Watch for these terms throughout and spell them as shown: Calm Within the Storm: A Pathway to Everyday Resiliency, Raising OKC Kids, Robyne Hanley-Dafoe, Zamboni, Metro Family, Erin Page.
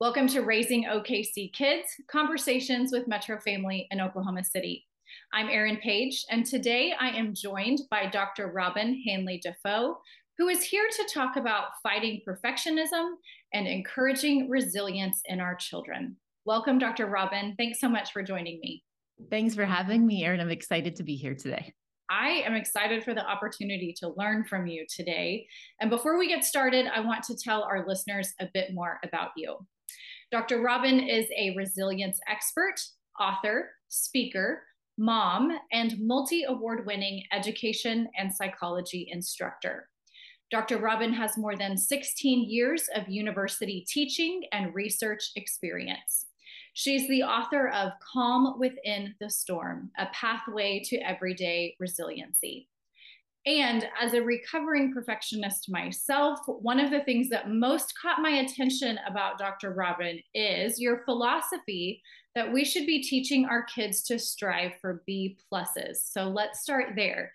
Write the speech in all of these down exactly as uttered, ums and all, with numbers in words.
Welcome to Raising O K C Kids, Conversations with Metro Family in Oklahoma City. I'm Erin Page, and today I am joined by Doctor Robyne Hanley-Dafoe, who is here to talk about fighting perfectionism and encouraging resilience in our children. Welcome, Doctor Robyne. Thanks so much for joining me. Thanks for having me, Erin. I'm excited to be here today. I am excited for the opportunity to learn from you today. And before we get started, I want to tell our listeners a bit more about you. Doctor Robyne is a resilience expert, author, speaker, mom, and multi-award-winning education and psychology instructor. Doctor Robyne has more than sixteen years of university teaching and research experience. She's the author of Calm Within the Storm: A Pathway to Everyday Resiliency. And as a recovering perfectionist myself, one of the things that most caught my attention about Doctor Robyne is your philosophy that we should be teaching our kids to strive for B pluses. So let's start there.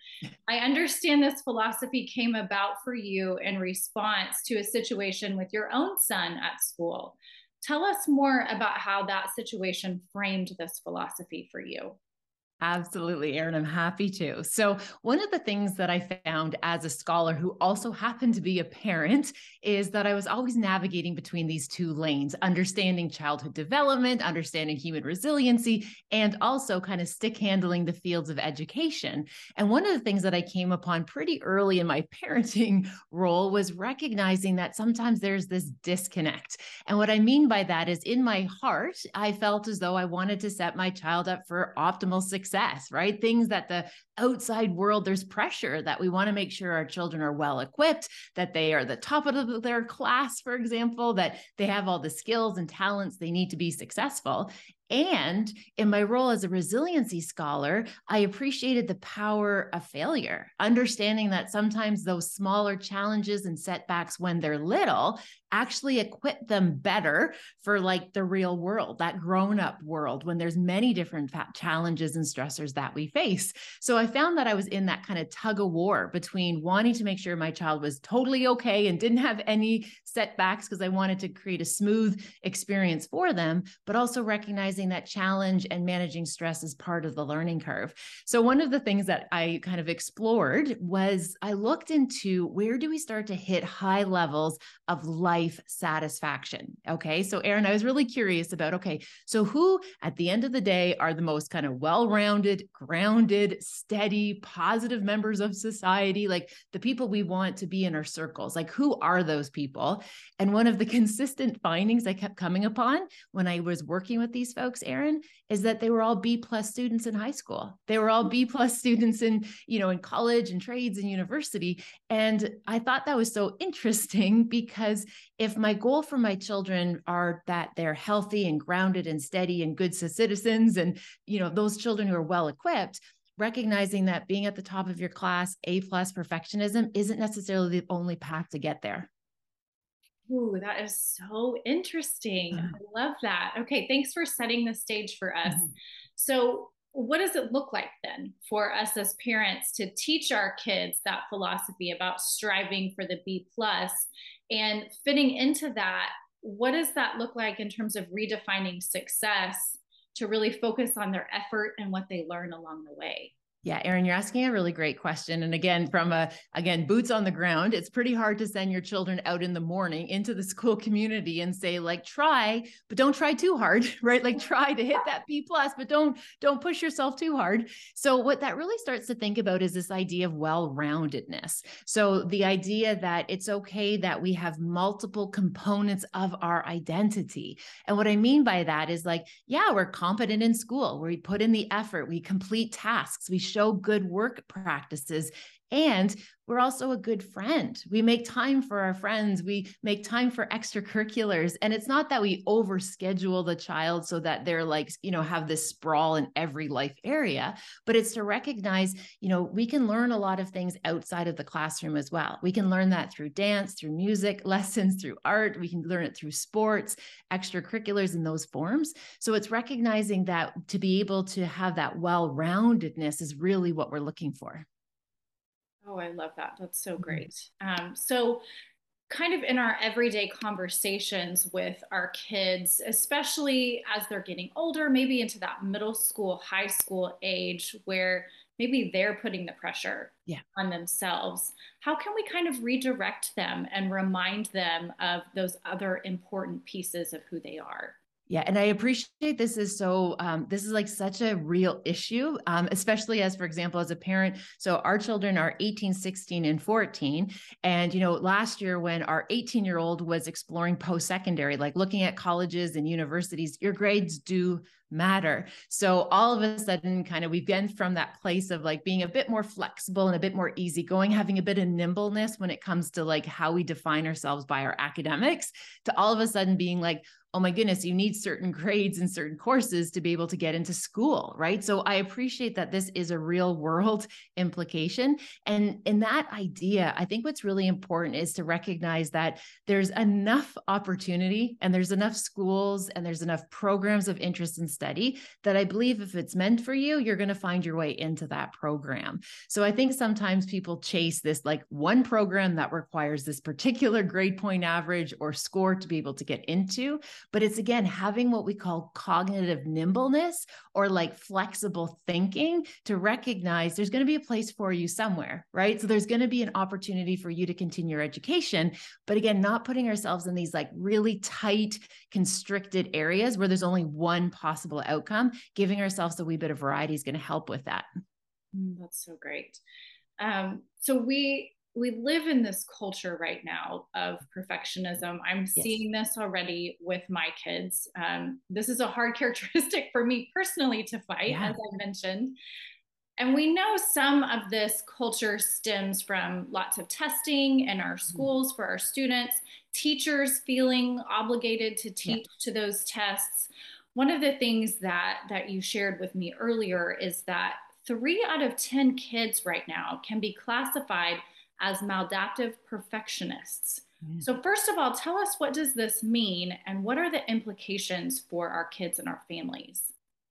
I understand this philosophy came about for you in response to a situation with your own son at school. Tell us more about how that situation framed this philosophy for you. Absolutely, Erin. I'm happy to. So one of the things that I found as a scholar who also happened to be a parent is that I was always navigating between these two lanes, understanding childhood development, understanding human resiliency, and also kind of stick handling the fields of education. And one of the things that I came upon pretty early in my parenting role was recognizing that sometimes there's this disconnect. And what I mean by that is in my heart, I felt as though I wanted to set my child up for optimal success. Success, right? Things that the outside world, there's pressure that we want to make sure our children are well equipped, that they are the top of their class, for example, that they have all the skills and talents they need to be successful. And in my role as a resiliency scholar, I appreciated the power of failure, understanding that sometimes those smaller challenges and setbacks when they're little actually equip them better for like the real world, that grown-up world, when there's many different challenges and stressors that we face. So I found that I was in that kind of tug of war between wanting to make sure my child was totally okay and didn't have any setbacks because I wanted to create a smooth experience for them, but also recognizing that challenge and managing stress is part of the learning curve. So one of the things that I kind of explored was I looked into where do we start to hit high levels of life satisfaction? Okay. So Erin, I was really curious about, okay, so who at the end of the day are the most kind of well-rounded, grounded, steady, positive members of society? Like the people we want to be in our circles, like who are those people? And one of the consistent findings I kept coming upon when I was working with these folks folks, Erin, is that they were all B plus students in high school. They were all B plus students in, you know, in college and trades and university. And I thought that was so interesting because if my goal for my children are that they're healthy and grounded and steady and good citizens and, you know, those children who are well equipped, recognizing that being at the top of your class, A plus perfectionism isn't necessarily the only path to get there. Ooh, that is so interesting. I love that. Okay, thanks for setting the stage for us. So what does it look like then for us as parents to teach our kids that philosophy about striving for the B plus and fitting into that? What does that look like in terms of redefining success to really focus on their effort and what they learn along the way? Yeah, Erin, you're asking a really great question. And again, from a, again, boots on the ground, it's pretty hard to send your children out in the morning into the school community and say like, try, but don't try too hard, right? Like try to hit that B plus, but don't, don't push yourself too hard. So what that really starts to think about is this idea of well-roundedness. So the idea that it's okay that we have multiple components of our identity. And what I mean by that is like, yeah, we're competent in school, where we put in the effort, we complete tasks, we show good work practices, and we're also a good friend. We make time for our friends. We make time for extracurriculars. And it's not that we overschedule the child so that they're like, you know, have this sprawl in every life area, but it's to recognize, you know, we can learn a lot of things outside of the classroom as well. We can learn that through dance, through music lessons, through art. We can learn it through sports, extracurriculars in those forms. So it's recognizing that to be able to have that well-roundedness is really what we're looking for. Oh, I love that. That's so great. Um, so kind of in our everyday conversations with our kids, especially as they're getting older, maybe into that middle school, high school age where maybe they're putting the pressure yeah. on themselves. How can we kind of redirect them and remind them of those other important pieces of who they are? Yeah. And I appreciate this is so, um, this is like such a real issue, um, especially as, for example, as a parent. So our children are eighteen, sixteen, and fourteen. And, you know, last year when our eighteen year old was exploring post-secondary, like looking at colleges and universities, your grades do matter. So all of a sudden kind of, we've been from that place of like being a bit more flexible and a bit more easygoing, having a bit of nimbleness when it comes to like how we define ourselves by our academics, to all of a sudden being like, oh my goodness, you need certain grades and certain courses to be able to get into school, right? So I appreciate that this is a real world implication. And in that idea, I think what's really important is to recognize that there's enough opportunity and there's enough schools and there's enough programs of interest and study that I believe if it's meant for you, you're going to find your way into that program. So I think sometimes people chase this like one program that requires this particular grade point average or score to be able to get into. But it's, again, having what we call cognitive nimbleness or like flexible thinking to recognize there's going to be a place for you somewhere, right? So there's going to be an opportunity for you to continue your education. But again, not putting ourselves in these like really tight, constricted areas where there's only one possible outcome, giving ourselves a wee bit of variety is going to help with that. That's so great. Um, so we... We live in this culture right now of perfectionism. I'm yes. seeing this already with my kids. Um, this is a hard characteristic for me personally to fight, yeah. as I mentioned. And we know some of this culture stems from lots of testing in our schools mm-hmm. for our students, teachers feeling obligated to teach yeah. to those tests. One of the things that, that you shared with me earlier is that three out of ten kids right now can be classified as maladaptive perfectionists. Mm. So first of all, tell us, what does this mean and what are the implications for our kids and our families?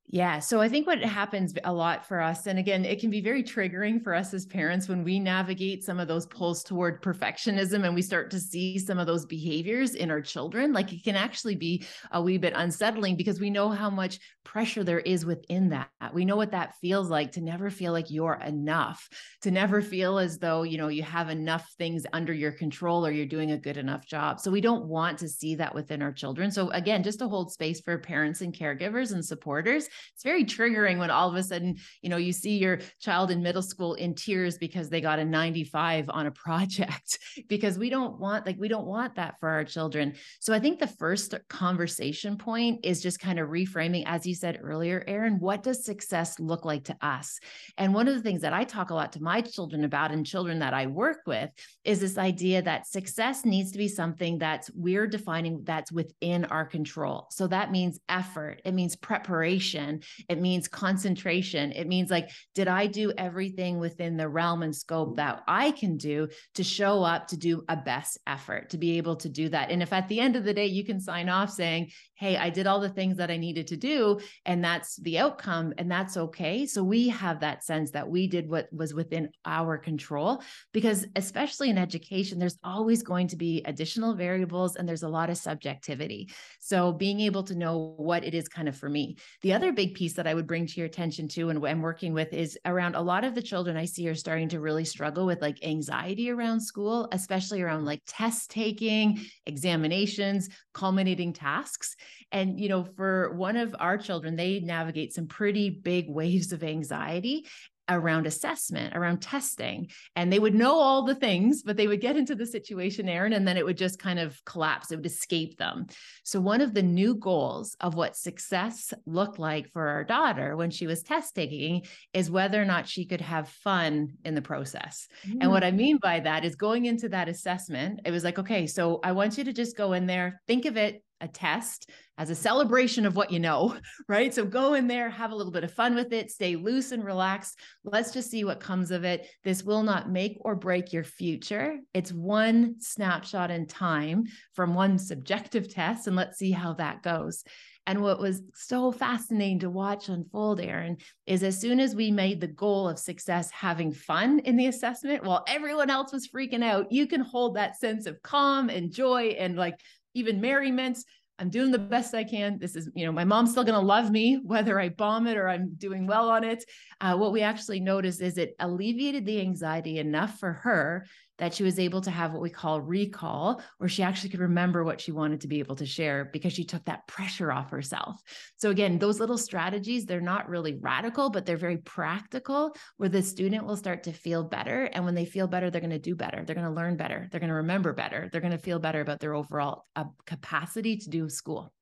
Yeah. So I think what happens a lot for us, and again, it can be very triggering for us as parents when we navigate some of those pulls toward perfectionism and we start to see some of those behaviors in our children, like it can actually be a wee bit unsettling because we know how much pressure there is within that. We know what that feels like, to never feel like you're enough, to never feel as though, you know, you have enough things under your control or you're doing a good enough job. So we don't want to see that within our children. So again, just to hold space for parents and caregivers and supporters. It's very triggering when all of a sudden, you know, you see your child in middle school in tears because they got a ninety-five on a project, because we don't want, like, we don't want that for our children. So I think the first conversation point is just kind of reframing, as you said earlier, Erin, what does success look like to us? And one of the things that I talk a lot to my children about and children that I work with is this idea that success needs to be something that's, we're defining that's within our control. So that means effort. It means preparation. It means concentration. It means like, did I do everything within the realm and scope that I can do to show up, to do a best effort, to be able to do that? And if at the end of the day, you can sign off saying, hey, I did all the things that I needed to do, and that's the outcome, and that's okay. So we have that sense that we did what was within our control, because especially in education, there's always going to be additional variables and there's a lot of subjectivity. So being able to know what it is kind of for me. The other big piece that I would bring to your attention to and what I'm working with is around a lot of the children I see are starting to really struggle with like anxiety around school, especially around like test taking, examinations, culminating tasks. And, you know, for one of our children, they navigate some pretty big waves of anxiety around assessment, around testing. And they would know all the things, but they would get into the situation, Erin, and then it would just kind of collapse. It would escape them. So one of the new goals of what success looked like for our daughter when she was test taking is whether or not she could have fun in the process. Mm. And what I mean by that is going into that assessment, it was like, okay, so I want you to just go in there, think of it, a test as a celebration of what you know, right? So go in there, have a little bit of fun with it, stay loose and relaxed. Let's just see what comes of it. This will not make or break your future. It's one snapshot in time from one subjective test, and let's see how that goes. And what was so fascinating to watch unfold, Erin, is as soon as we made the goal of success having fun in the assessment, while everyone else was freaking out, you can hold that sense of calm and joy and like even merriment. I'm doing the best I can. This is, you know, my mom's still going to love me, whether I bomb it or I'm doing well on it. Uh, what we actually noticed is it alleviated the anxiety enough for her that she was able to have what we call recall, where she actually could remember what she wanted to be able to share because she took that pressure off herself. So again, those little strategies, they're not really radical, but they're very practical, where the student will start to feel better. And when they feel better, they're going to do better. They're going to learn better. They're going to remember better. They're going to feel better about their overall uh, capacity to do school.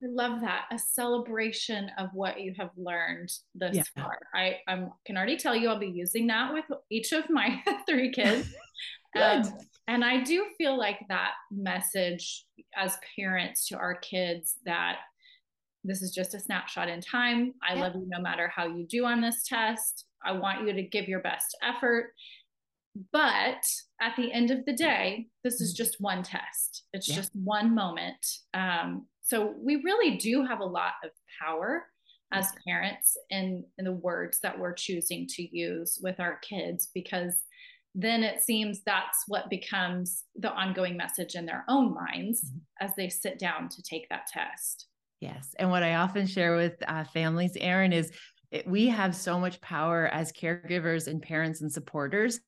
I love that. A celebration of what you have learned this yeah. far. I I'm, can already tell you I'll be using that with each of my three kids. um, and I do feel like that message as parents to our kids, that this is just a snapshot in time. I yeah. love you no matter how you do on this test. I want you to give your best effort. But at the end of the day, this is just one test. It's yeah. just one moment. Um, so we really do have a lot of power as parents in, in the words that we're choosing to use with our kids, because then it seems that's what becomes the ongoing message in their own minds mm-hmm. as they sit down to take that test. Yes. And what I often share with uh, families, Erin, is we have so much power as caregivers and parents and supporters,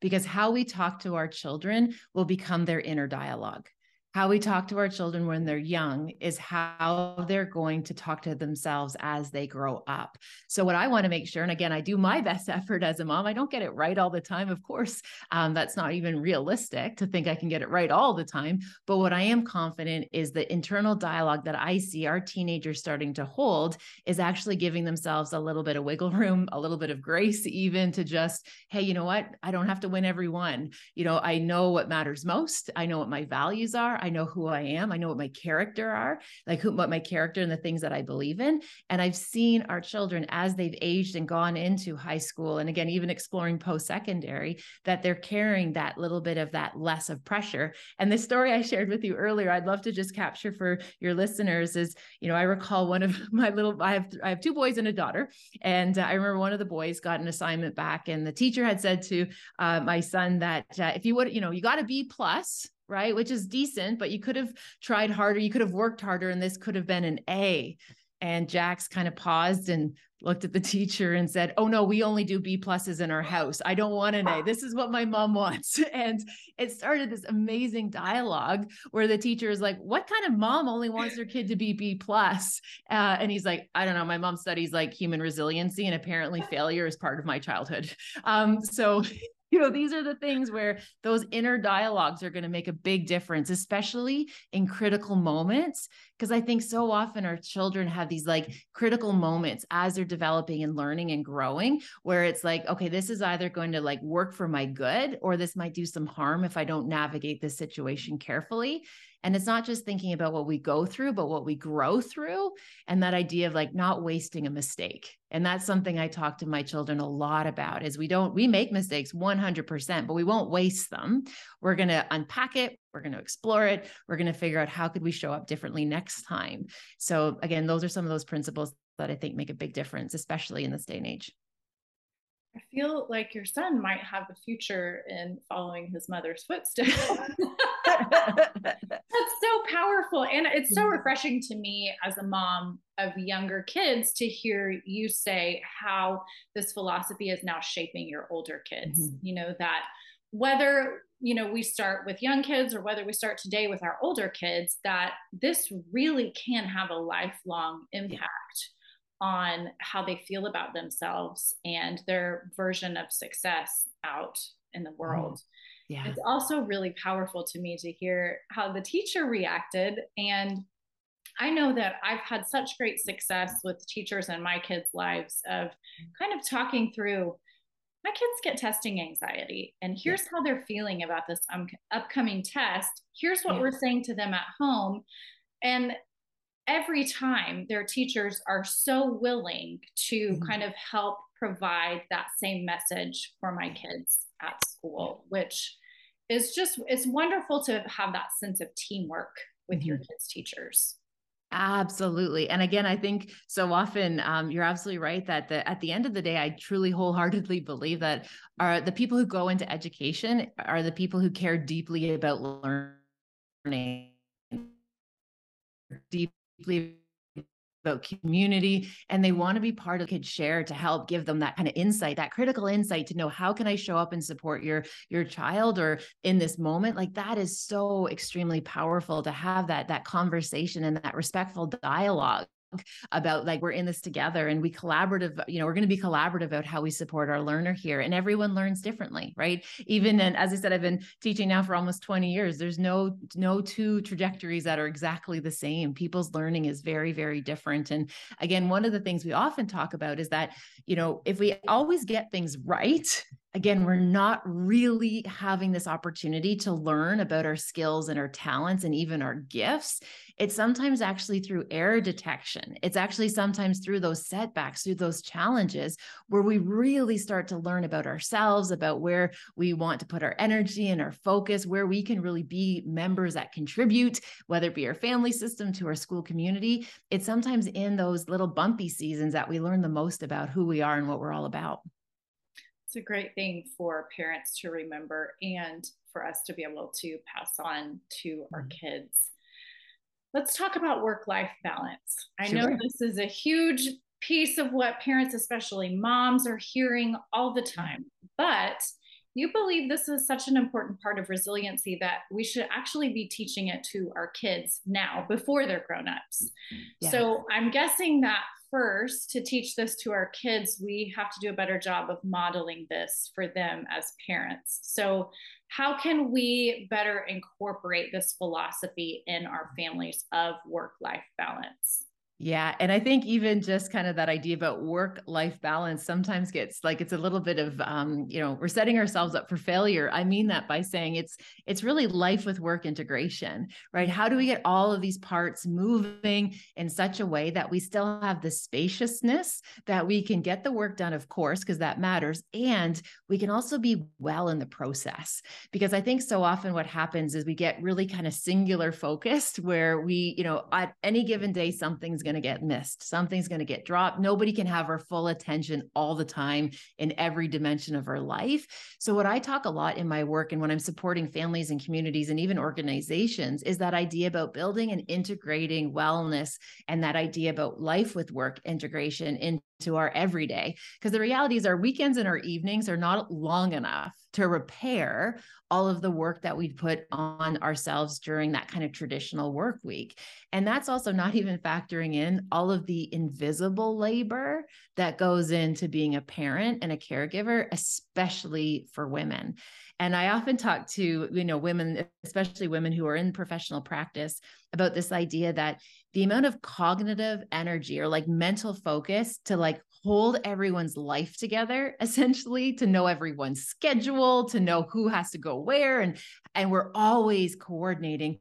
because how we talk to our children will become their inner dialogue. How we talk to our children when they're young is how they're going to talk to themselves as they grow up. So what I want to make sure, and again, I do my best effort as a mom. I don't get it right all the time. Of course, um, that's not even realistic to think I can get it right all the time. But what I am confident is the internal dialogue that I see our teenagers starting to hold is actually giving themselves a little bit of wiggle room, a little bit of grace, even to just, hey, you know what? I don't have to win every one. You know, I know what matters most. I know what my values are. I know who I am. I know what my character are, like who, what my character and the things that I believe in. And I've seen our children as they've aged and gone into high school, and again, even exploring post-secondary, that they're carrying that little bit of that less of pressure. And the story I shared with you earlier, I'd love to just capture for your listeners is, you know, I recall one of my little, I have, I have two boys and a daughter. And uh, I remember one of the boys got an assignment back, and the teacher had said to uh, my son that uh, if you would, you know, you got a B plus, right? Which is decent, but you could have tried harder. You could have worked harder, and this could have been an A. And Jax kind of paused and looked at the teacher and said, oh no, we only do B pluses in our house. I don't want an A. This is what my mom wants. And it started this amazing dialogue where the teacher is like, what kind of mom only wants their kid to be B plus? Uh, and he's like, I don't know. My mom studies like human resiliency, and apparently failure is part of my childhood. Um, so You know, these are the things where those inner dialogues are going to make a big difference, especially in critical moments. Because I think so often our children have these like critical moments as they're developing and learning and growing, where it's like, okay, this is either going to like work for my good, or this might do some harm if I don't navigate this situation carefully. And it's not just thinking about what we go through, but what we grow through, and that idea of like not wasting a mistake. And that's something I talk to my children a lot about, is we don't, we make mistakes one hundred percent, but we won't waste them. We're going to unpack it. We're going to explore it. We're going to figure out how could we show up differently next time. So again, those are some of those principles that I think make a big difference, especially in this day and age. I feel like your son might have a future in following his mother's footsteps. That's so powerful. And it's so refreshing to me as a mom of younger kids to hear you say how this philosophy is now shaping your older kids. Mm-hmm. You know, that whether, you know, we start with young kids or whether we start today with our older kids, that this really can have a lifelong impact yeah. on how they feel about themselves and their version of success out in the world. Yeah. It's also really powerful to me to hear how the teacher reacted. And I know that I've had such great success with teachers in my kids' lives of kind of talking through, my kids get testing anxiety, and here's yeah. how they're feeling about this um, upcoming test. Here's what yeah. we're saying to them at home. And every time their teachers are so willing to mm-hmm. kind of help provide that same message for my kids at school, yeah. which is just, it's wonderful to have that sense of teamwork with mm-hmm. your kids' teachers. Absolutely. And again, I think so often um, you're absolutely right that the, at the end of the day, I truly wholeheartedly believe that are the people who go into education are the people who care deeply about learning, deeply about community, and they want to be part of the kids share to help give them that kind of insight, that critical insight to know, how can I show up and support your, your child or in this moment? Like, that is so extremely powerful to have that, that conversation and that respectful dialogue about, like, we're in this together and we collaborative, you know, we're going to be collaborative about how we support our learner here. And everyone learns differently, right? Even, and as I said, I've been teaching now for almost twenty years. There's no, no two trajectories that are exactly the same. People's learning is very, very different. And again, one of the things we often talk about is that, you know, if we always get things right, again, we're not really having this opportunity to learn about our skills and our talents and even our gifts. It's sometimes actually through error detection. It's actually sometimes through those setbacks, through those challenges, where we really start to learn about ourselves, about where we want to put our energy and our focus, where we can really be members that contribute, whether it be our family system to our school community. It's sometimes in those little bumpy seasons that we learn the most about who we are and what we're all about. It's a great thing for parents to remember and for us to be able to pass on to our kids. Let's talk about work-life balance. I sure. know this is a huge piece of what parents, especially moms, are hearing all the time, but you believe this is such an important part of resiliency that we should actually be teaching it to our kids now before they're grown-ups. Yes. So I'm guessing that first, to teach this to our kids, we have to do a better job of modeling this for them as parents. So how can we better incorporate this philosophy in our families of work-life balance? Yeah. And I think even just kind of that idea about work-life balance sometimes gets like, it's a little bit of, um, you know, we're setting ourselves up for failure. I mean that by saying it's, it's really life with work integration, right? How do we get all of these parts moving in such a way that we still have the spaciousness that we can get the work done, of course, because that matters. And we can also be well in the process, because I think so often what happens is we get really kind of singular focused, where we, you know, at any given day, something's going to get missed. Something's going to get dropped. Nobody can have our full attention all the time in every dimension of our life. So what I talk a lot in my work, and when I'm supporting families and communities and even organizations, is that idea about building and integrating wellness, and that idea about life with work integration into our everyday. Because the reality is our weekends and our evenings are not long enough to repair all of the work that we'd put on ourselves during that kind of traditional work week. And that's also not even factoring in all of the invisible labor that goes into being a parent and a caregiver, especially for women. And I often talk to, you know, women, especially women who are in professional practice, about this idea that the amount of cognitive energy or like mental focus to like hold everyone's life together, essentially, to know everyone's schedule, to know who has to go where, and, and we're always coordinating,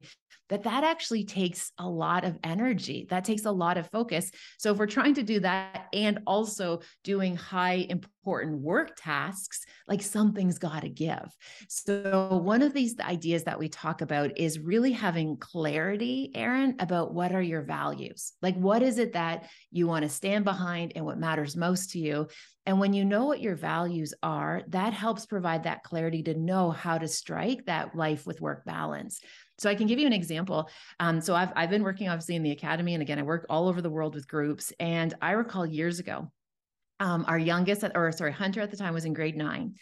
that that actually takes a lot of energy. That takes a lot of focus. So if we're trying to do that and also doing high important work tasks, like something's got to give. So one of these ideas that we talk about is really having clarity, Erin, about what are your values? Like, what is it that you want to stand behind and what matters most to you? And when you know what your values are, that helps provide that clarity to know how to strike that life with work balance. So I can give you an example. Um, so I've, I've been working obviously in the academy. And again, I work all over the world with groups. And I recall years ago, um, our youngest, or sorry, Hunter at the time was in grade nine.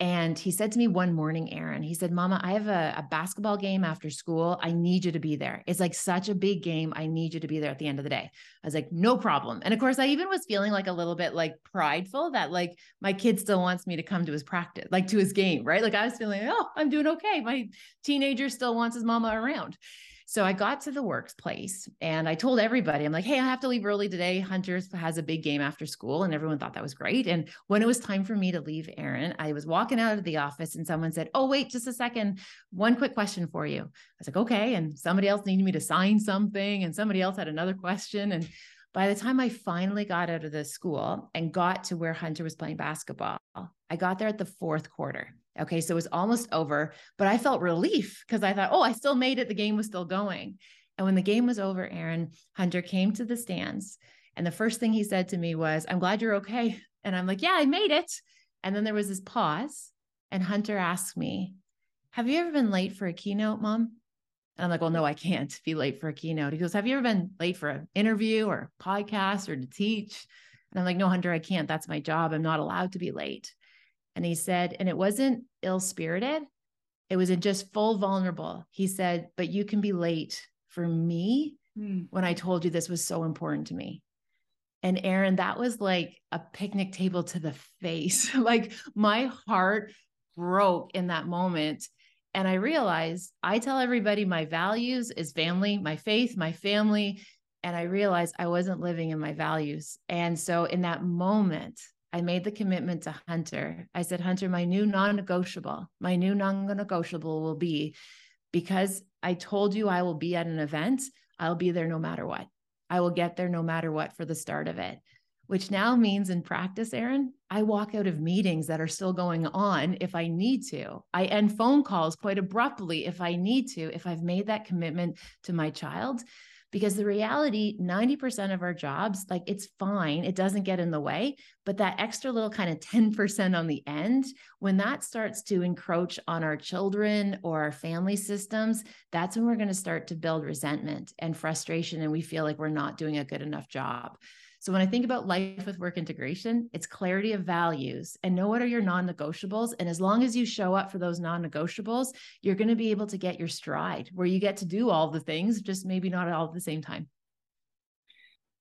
And he said to me one morning, Erin, he said, Mama, I have a, a basketball game after school. I need you to be there. It's like such a big game. I need you to be there at the end of the day. I was like, no problem. And of course, I even was feeling like a little bit like prideful that like my kid still wants me to come to his practice, like to his game, right? Like I was feeling, oh, I'm doing okay. My teenager still wants his mama around. So I got to the workplace and I told everybody, I'm like, hey, I have to leave early today. Hunter has a big game after school. And everyone thought that was great. And when it was time for me to leave, Erin, I was walking out of the office and someone said, oh, wait, just a second. One quick question for you. I was like, okay. And somebody else needed me to sign something. And somebody else had another question. And by the time I finally got out of the school and got to where Hunter was playing basketball, I got there at the fourth quarter. Okay. So it was almost over, but I felt relief because I thought, oh, I still made it. The game was still going. And when the game was over, Erin, Hunter came to the stands. And the first thing he said to me was, "I'm glad you're okay." And I'm like, "Yeah, I made it." And then there was this pause. And Hunter asked me, "Have you ever been late for a keynote, Mom?" And I'm like, "Well, no, I can't be late for a keynote." He goes, "Have you ever been late for an interview or a podcast or to teach?" And I'm like, "No, Hunter, I can't. That's my job. I'm not allowed to be late." And he said, and it wasn't ill-spirited. It was just full vulnerable. He said, "But you can be late for me mm. when I told you this was so important to me." And Erin, that was like a picnic table to the face. Like my heart broke in that moment. And I realized I tell everybody my values is family, my faith, my family. And I realized I wasn't living in my values. And so in that moment, I made the commitment to Hunter. I said, "Hunter, my new non-negotiable, my new non-negotiable will be, because I told you I will be at an event, I'll be there no matter what. I will get there no matter what for the start of it," which now means in practice, Erin, I walk out of meetings that are still going on if I need to. I end phone calls quite abruptly if I need to, if I've made that commitment to my child. Because the reality, ninety percent of our jobs, like it's fine, it doesn't get in the way, but that extra little kind of ten percent on the end, when that starts to encroach on our children or our family systems, that's when we're going to start to build resentment and frustration, and we feel like we're not doing a good enough job. So when I think about life with work integration, it's clarity of values and know what are your non-negotiables. And as long as you show up for those non-negotiables, you're going to be able to get your stride where you get to do all the things, just maybe not all at the same time.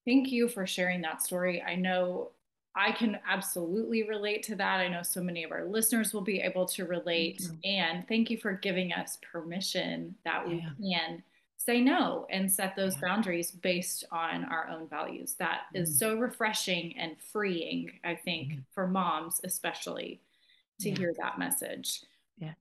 Thank you for sharing that story. I know I can absolutely relate to that. I know so many of our listeners will be able to relate. Mm-hmm. And thank you for giving us permission that we yeah. can say no and set those yeah. boundaries based on our own values. That mm. is so refreshing and freeing, I think, mm. for moms especially to yeah. hear that message. Yeah.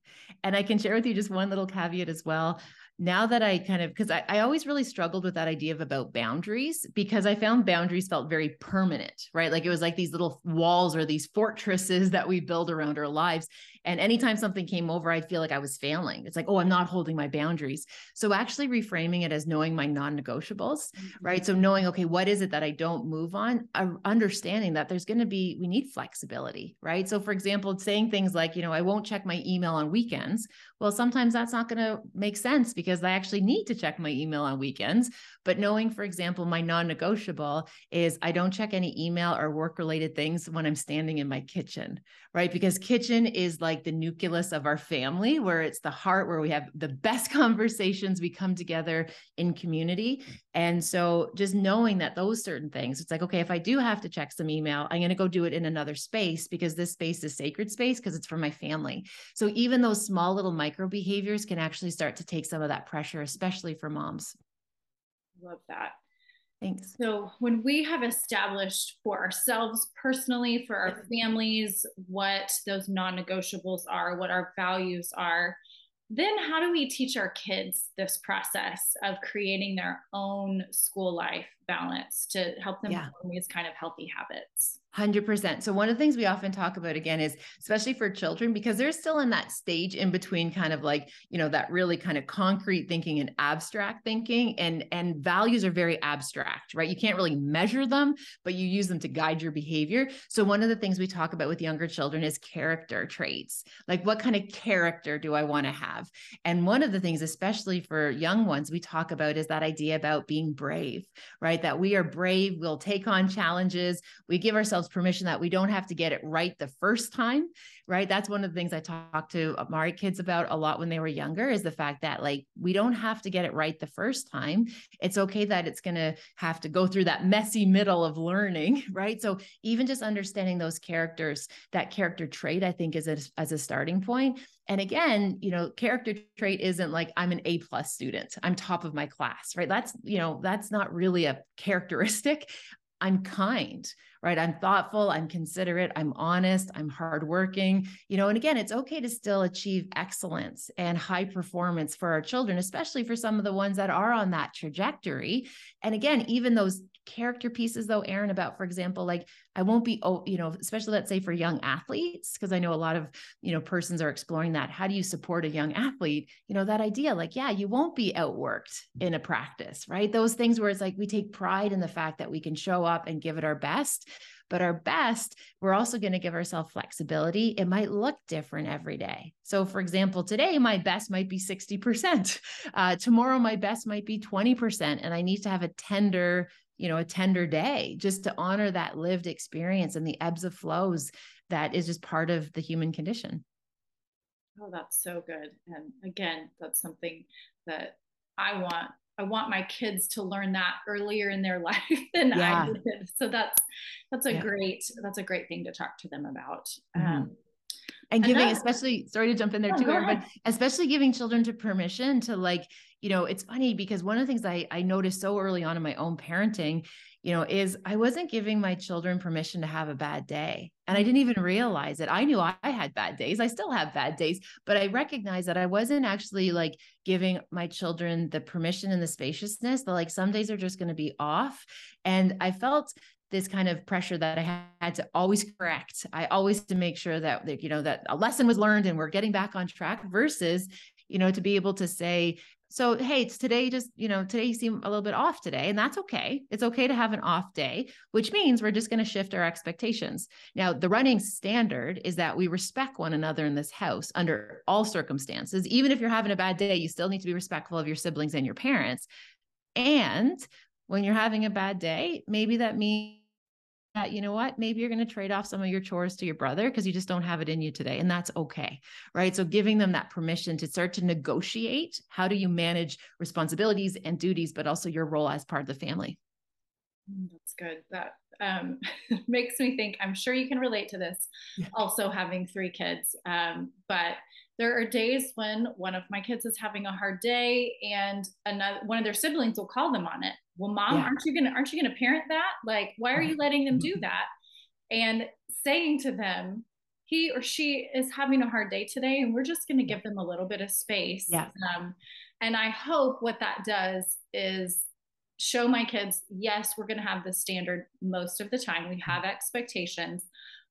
And I can share with you just one little caveat as well. Now that I kind of, because I, I always really struggled with that idea of about boundaries, because I found boundaries felt very permanent, right? Like it was like these little walls or these fortresses that we build around our lives. And anytime something came over, I feel like I was failing. It's like, oh, I'm not holding my boundaries. So actually reframing it as knowing my non-negotiables, mm-hmm. right? So knowing, okay, what is it that I don't move on? Uh, understanding that there's going to be, we need flexibility, right? So for example, saying things like, you know, I won't check my email on weekends. Well, sometimes that's not going to make sense because I actually need to check my email on weekends. But knowing, for example, my non-negotiable is I don't check any email or work-related things when I'm standing in my kitchen, right? Because kitchen is like the nucleus of our family, where it's the heart, where we have the best conversations, we come together in community. And so just knowing that those certain things, it's like, okay, if I do have to check some email, I'm going to go do it in another space because this space is sacred space because it's for my family. So even those small little micro behaviors can actually start to take some of that pressure, especially for moms. Love that. Thanks. So when we have established for ourselves personally, for our families, what those non-negotiables are, what our values are, then how do we teach our kids this process of creating their own school life balance to help them yeah. form these kind of healthy habits? one hundred percent. So one of the things we often talk about again is, especially for children, because they're still in that stage in between kind of like, you know, that really kind of concrete thinking and abstract thinking, and, and values are very abstract, right? You can't really measure them, but you use them to guide your behavior. So one of the things we talk about with younger children is character traits. Like what kind of character do I want to have? And one of the things, especially for young ones, we talk about is that idea about being brave, right? That we are brave, we'll take on challenges. We give ourselves permission that we don't have to get it right the first time, right? That's one of the things I talk to my kids about a lot when they were younger, is the fact that like, we don't have to get it right the first time. It's okay that it's going to have to go through that messy middle of learning, right? So even just understanding those characters, that character trait, I think is a, as a starting point. And again, you know, character trait isn't like I'm an A plus student, I'm top of my class, right? That's, you know, that's not really a characteristic. I'm kind, right? I'm thoughtful, I'm considerate, I'm honest, I'm hardworking, you know, and again, it's okay to still achieve excellence and high performance for our children, especially for some of the ones that are on that trajectory. And again, even those character pieces though, Erin, about, for example, like I won't be, oh, you know, especially let's say for young athletes, because I know a lot of, you know, persons are exploring that. How do you support a young athlete? You know, that idea, like, yeah, you won't be outworked in a practice, right? Those things where it's like, we take pride in the fact that we can show up and give it our best, but our best, we're also going to give ourselves flexibility. It might look different every day. So for example, today, my best might be sixty percent. Uh, tomorrow, my best might be twenty percent. And I need to have a tender you know, a tender day just to honor that lived experience and the ebbs and flows that is just part of the human condition. Oh, that's so good. And again, that's something that I want. I want my kids to learn that earlier in their life than yeah. I did. So that's, that's a yeah. great, that's a great thing to talk to them about. Mm-hmm. Um, And giving, and that, especially, sorry to jump in there oh, too, but especially giving children to permission to like, you know, it's funny because one of the things I, I noticed so early on in my own parenting, you know, is I wasn't giving my children permission to have a bad day. And I didn't even realize it. I knew I had bad days. I still have bad days, but I recognized that I wasn't actually like giving my children the permission and the spaciousness that like some days are just going to be off. And I felt this kind of pressure that I had to always correct. I always had to make sure that, you know, that a lesson was learned and we're getting back on track versus, you know, to be able to say, so, hey, it's today, just, you know, today you seem a little bit off today, and that's okay. It's okay to have an off day, which means we're just going to shift our expectations. Now, the running standard is that we respect one another in this house under all circumstances. Even if you're having a bad day, you still need to be respectful of your siblings and your parents. And when you're having a bad day, maybe that means that, you know what, maybe you're going to trade off some of your chores to your brother because you just don't have it in you today. And that's okay. Right. So giving them that permission to start to negotiate, how do you manage responsibilities and duties, but also your role as part of the family. That's good. That um, makes me think, I'm sure you can relate to this. Yeah. Also having three kids, um, but there are days when one of my kids is having a hard day and another one of their siblings will call them on it. Well, mom, yeah. aren't you going to, aren't you going to parent that? Like, why are you letting them do that? And saying to them, he or she is having a hard day today, and we're just going to give them a little bit of space. Yeah. Um, and I hope what that does is show my kids, yes, we're going to have this standard most of the time. We have expectations,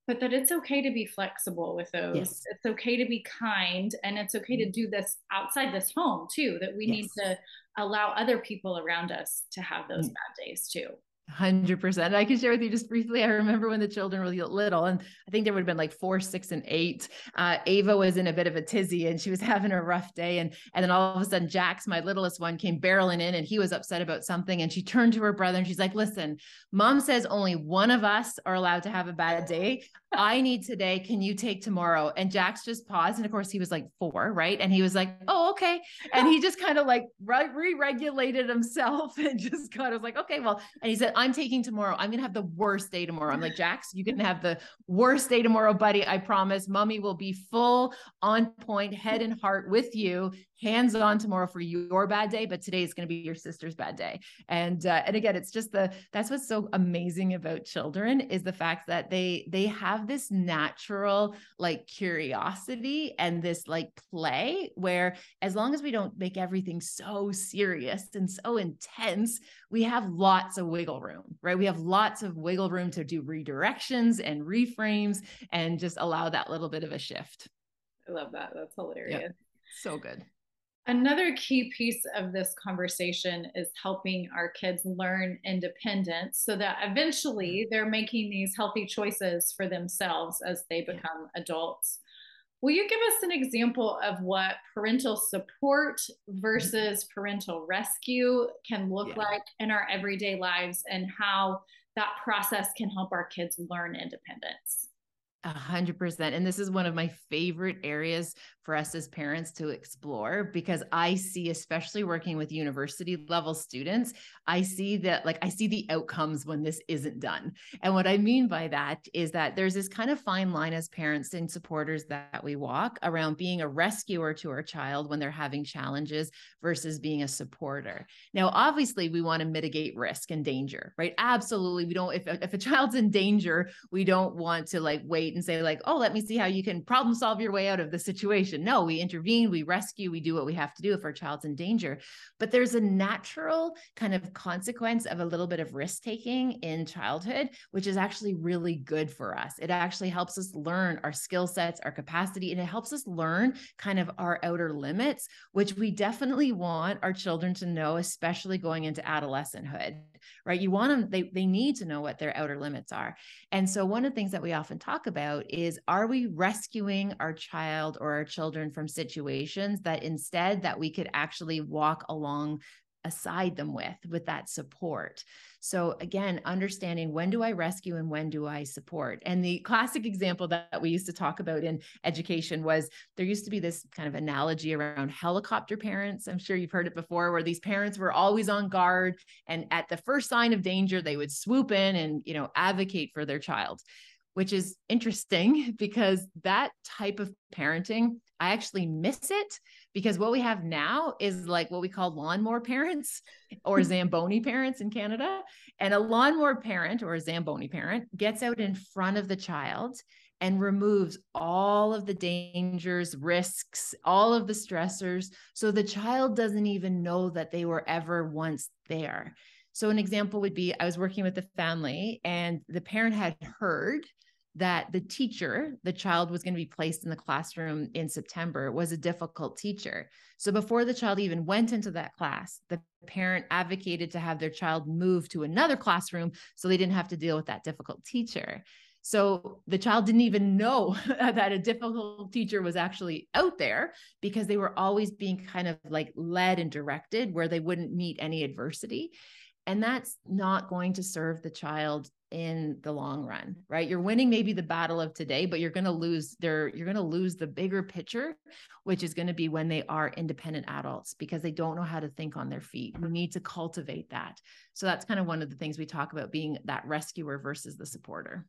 but that it's okay to be flexible with those. Yes. It's okay to be kind, and it's okay to do this outside this home too, that we yes. need to allow other people around us to have those mm. bad days too. one hundred percent. I can share with you just briefly. I remember when the children were little, and I think there would have been like four, six, and eight. Uh, Ava was in a bit of a tizzy, and she was having a rough day. And, and then all of a sudden, Jax, my littlest one, came barreling in, and he was upset about something. And she turned to her brother and she's like, listen, mom says only one of us are allowed to have a bad day. I need today. Can you take tomorrow? And Jax just paused. And of course he was like four, right? And he was like, oh, okay. And he just kind of like re-regulated himself and just kind of was like, okay, well, and he said, I'm taking tomorrow. I'm going to have the worst day tomorrow. I'm like, Jax, you can have the worst day tomorrow, buddy. I promise mommy will be full on point, head and heart with you, hands on tomorrow for your bad day. But today is going to be your sister's bad day. And, uh, and again, it's just the, that's what's so amazing about children is the fact that they, they have this natural like curiosity and this like play where as long as we don't make everything so serious and so intense, we have lots of wiggle room, right? We have lots of wiggle room to do redirections and reframes and just allow that little bit of a shift. I love that. That's hilarious. Yep. So good. Another key piece of this conversation is helping our kids learn independence so that eventually they're making these healthy choices for themselves as they become adults. Will you give us an example of what parental support versus parental rescue can look yeah. like in our everyday lives and how that process can help our kids learn independence? A hundred percent. And this is one of my favorite areas for us as parents to explore, because I see, especially working with university level students, I see that like, I see the outcomes when this isn't done. And what I mean by that is that there's this kind of fine line as parents and supporters that we walk around being a rescuer to our child when they're having challenges versus being a supporter. Now, obviously we want to mitigate risk and danger, right? Absolutely. We don't, if, if a child's in danger, we don't want to like wait and say like, oh, let me see how you can problem solve your way out of the situation. No, we intervene, we rescue, we do what we have to do if our child's in danger. But there's a natural kind of consequence of a little bit of risk taking in childhood, which is actually really good for us. It actually helps us learn our skill sets, our capacity, and it helps us learn kind of our outer limits, which we definitely want our children to know, especially going into adolescenthood, right? You want them, they, they need to know what their outer limits are. And so one of the things that we often talk about About is, are we rescuing our child or our children from situations that instead that we could actually walk along aside them with, with that support? So again, understanding when do I rescue and when do I support? And the classic example that we used to talk about in education was there used to be this kind of analogy around helicopter parents. I'm sure you've heard it before, where these parents were always on guard. And at the first sign of danger, they would swoop in and, you know, advocate for their child. Which is interesting because that type of parenting, I actually miss it, because what we have now is like what we call lawnmower parents or Zamboni parents in Canada. And a lawnmower parent or a Zamboni parent gets out in front of the child and removes all of the dangers, risks, all of the stressors. So the child doesn't even know that they were ever once there. So an example would be, I was working with a family and the parent had heard that the teacher, the child was going to be placed in the classroom in September, was a difficult teacher. So before the child even went into that class, the parent advocated to have their child move to another classroom so they didn't have to deal with that difficult teacher. So the child didn't even know that a difficult teacher was actually out there, because they were always being kind of like led and directed where they wouldn't meet any adversity. And that's not going to serve the child in the long run, right? You're winning maybe the battle of today, but you're going to lose their, you're going to lose the bigger picture, which is going to be when they are independent adults, because they don't know how to think on their feet. We need to cultivate that. So that's kind of one of the things we talk about, being that rescuer versus the supporter.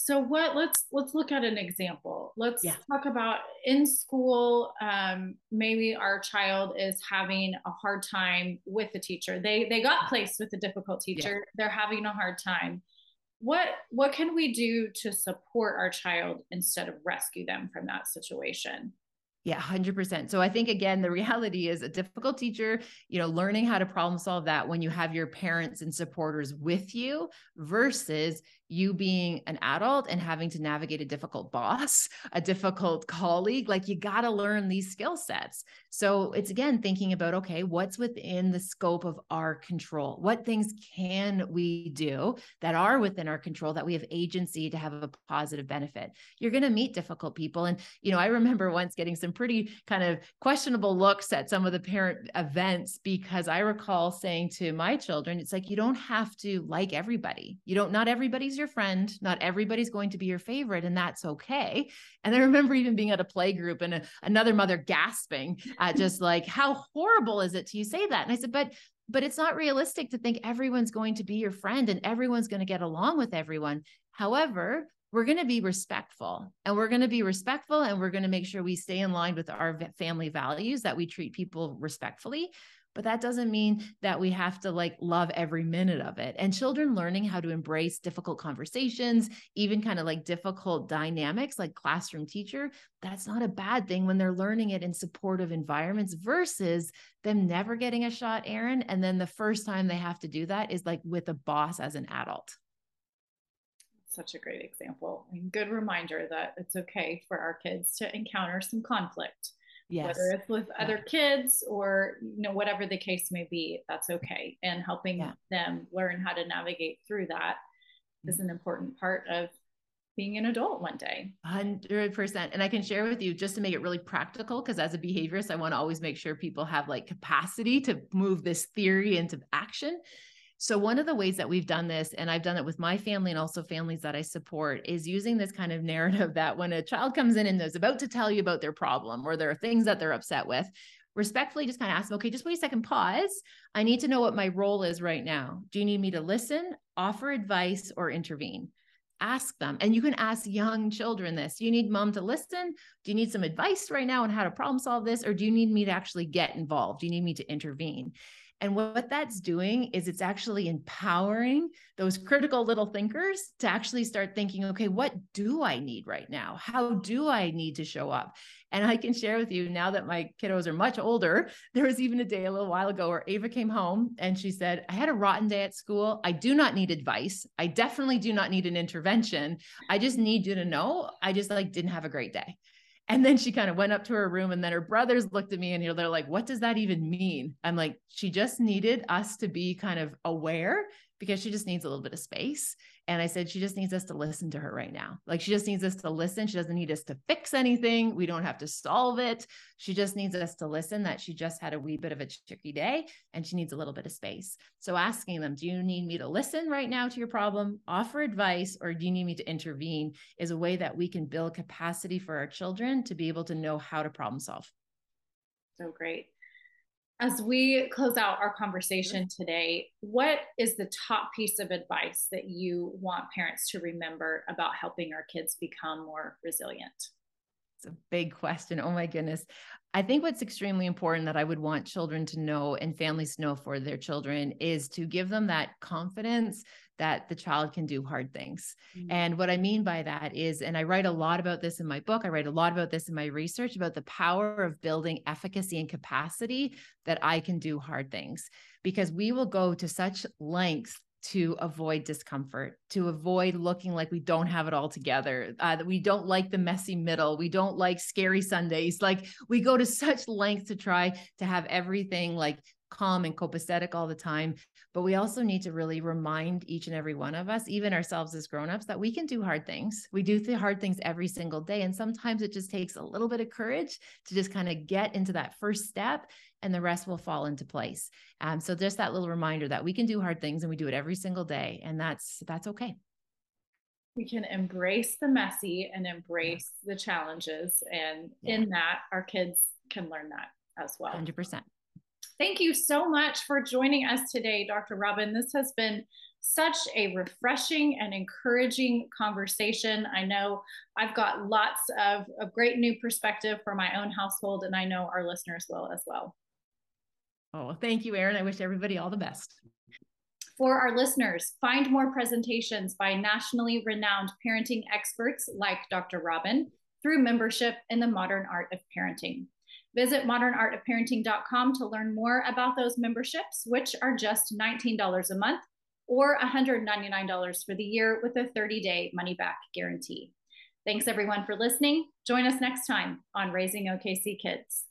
So what, let's, let's look at an example. Let's yeah. talk about in school, um, maybe our child is having a hard time with the teacher. They, they got placed with a difficult teacher. Yeah. They're having a hard time. What, what can we do to support our child instead of rescue them from that situation? Yeah, one hundred percent. So I think, again, the reality is a difficult teacher, you know, learning how to problem solve that when you have your parents and supporters with you versus you being an adult and having to navigate a difficult boss, a difficult colleague. Like, you got to learn these skill sets. So it's, again, thinking about, okay, what's within the scope of our control? What things can we do that are within our control, that we have agency to have a positive benefit? You're going to meet difficult people. And, you know, I remember once getting some pretty kind of questionable looks at some of the parent events, because I recall saying to my children, it's like, you don't have to like everybody. You don't, not everybody's your friend. Not everybody's going to be your favorite, and that's okay. And I remember even being at a play group and a, another mother gasping at just like, how horrible is it to you say that? And I said, but but it's not realistic to think everyone's going to be your friend and everyone's going to get along with everyone. However, we're going to be respectful and we're going to be respectful and we're going to make sure we stay in line with our family values, that we treat people respectfully. But that doesn't mean that we have to like love every minute of it. And children learning how to embrace difficult conversations, even kind of like difficult dynamics, like classroom teacher, that's not a bad thing when they're learning it in supportive environments versus them never getting a shot, Erin. And then the first time they have to do that is like with a boss as an adult. Such a great example and good reminder that it's okay for our kids to encounter some conflict. Yes. Whether it's with yeah. other kids or, you know, whatever the case may be, that's okay. And helping yeah. them learn how to navigate through that mm-hmm. is an important part of being an adult one day. one hundred percent. And I can share with you, just to make it really practical, because as a behaviorist, I want to always make sure people have like capacity to move this theory into action. So one of the ways that we've done this, and I've done it with my family and also families that I support, is using this kind of narrative that when a child comes in and is about to tell you about their problem or there are things that they're upset with, respectfully just kind of ask them, okay, just wait a second, pause. I need to know what my role is right now. Do you need me to listen, offer advice, or intervene? Ask them. And you can ask young children this. Do you need mom to listen? Do you need some advice right now on how to problem solve this? Or do you need me to actually get involved? Do you need me to intervene? And what that's doing is it's actually empowering those critical little thinkers to actually start thinking, okay, what do I need right now? How do I need to show up? And I can share with you now that my kiddos are much older, there was even a day a little while ago where Ava came home and she said, I had a rotten day at school. I do not need advice. I definitely do not need an intervention. I just need you to know, I just like didn't have a great day. And then she kind of went up to her room and then her brothers looked at me and they're like, what does that even mean? I'm like, she just needed us to be kind of aware because she just needs a little bit of space. And I said, she just needs us to listen to her right now. Like she just needs us to listen. She doesn't need us to fix anything. We don't have to solve it. She just needs us to listen that she just had a wee bit of a tricky day and she needs a little bit of space. So asking them, do you need me to listen right now to your problem, offer advice, or do you need me to intervene is a way that we can build capacity for our children to be able to know how to problem solve. So great. As we close out our conversation today, what is the top piece of advice that you want parents to remember about helping our kids become more resilient? It's a big question. Oh my goodness. I think what's extremely important that I would want children to know and families to know for their children is to give them that confidence that the child can do hard things. Mm-hmm. And what I mean by that is, and I write a lot about this in my book, I write a lot about this in my research about the power of building efficacy and capacity that I can do hard things, because we will go to such lengths to avoid discomfort, to avoid looking like we don't have it all together, uh, that we don't like the messy middle, we don't like scary Sundays. Like we go to such lengths to try to have everything like calm and copacetic all the time. But we also need to really remind each and every one of us, even ourselves as grownups, that we can do hard things. We do hard things every single day. And sometimes it just takes a little bit of courage to just kind of get into that first step and the rest will fall into place. Um, so just that little reminder that we can do hard things and we do it every single day. And that's, that's okay. We can embrace the messy and embrace the challenges. And yeah. in that, our kids can learn that as well. one hundred percent. Thank you so much for joining us today, Doctor Robyne. This has been such a refreshing and encouraging conversation. I know I've got lots of, of great new perspective for my own household, and I know our listeners will as well. Oh, thank you, Erin. I wish everybody all the best. For our listeners, find more presentations by nationally renowned parenting experts like Doctor Robyne through membership in the Modern Art of Parenting. Visit modern art of parenting dot com to learn more about those memberships, which are just nineteen dollars a month or one hundred ninety-nine dollars for the year with a thirty day money-back guarantee. Thanks, everyone, for listening. Join us next time on Raising O K C Kids.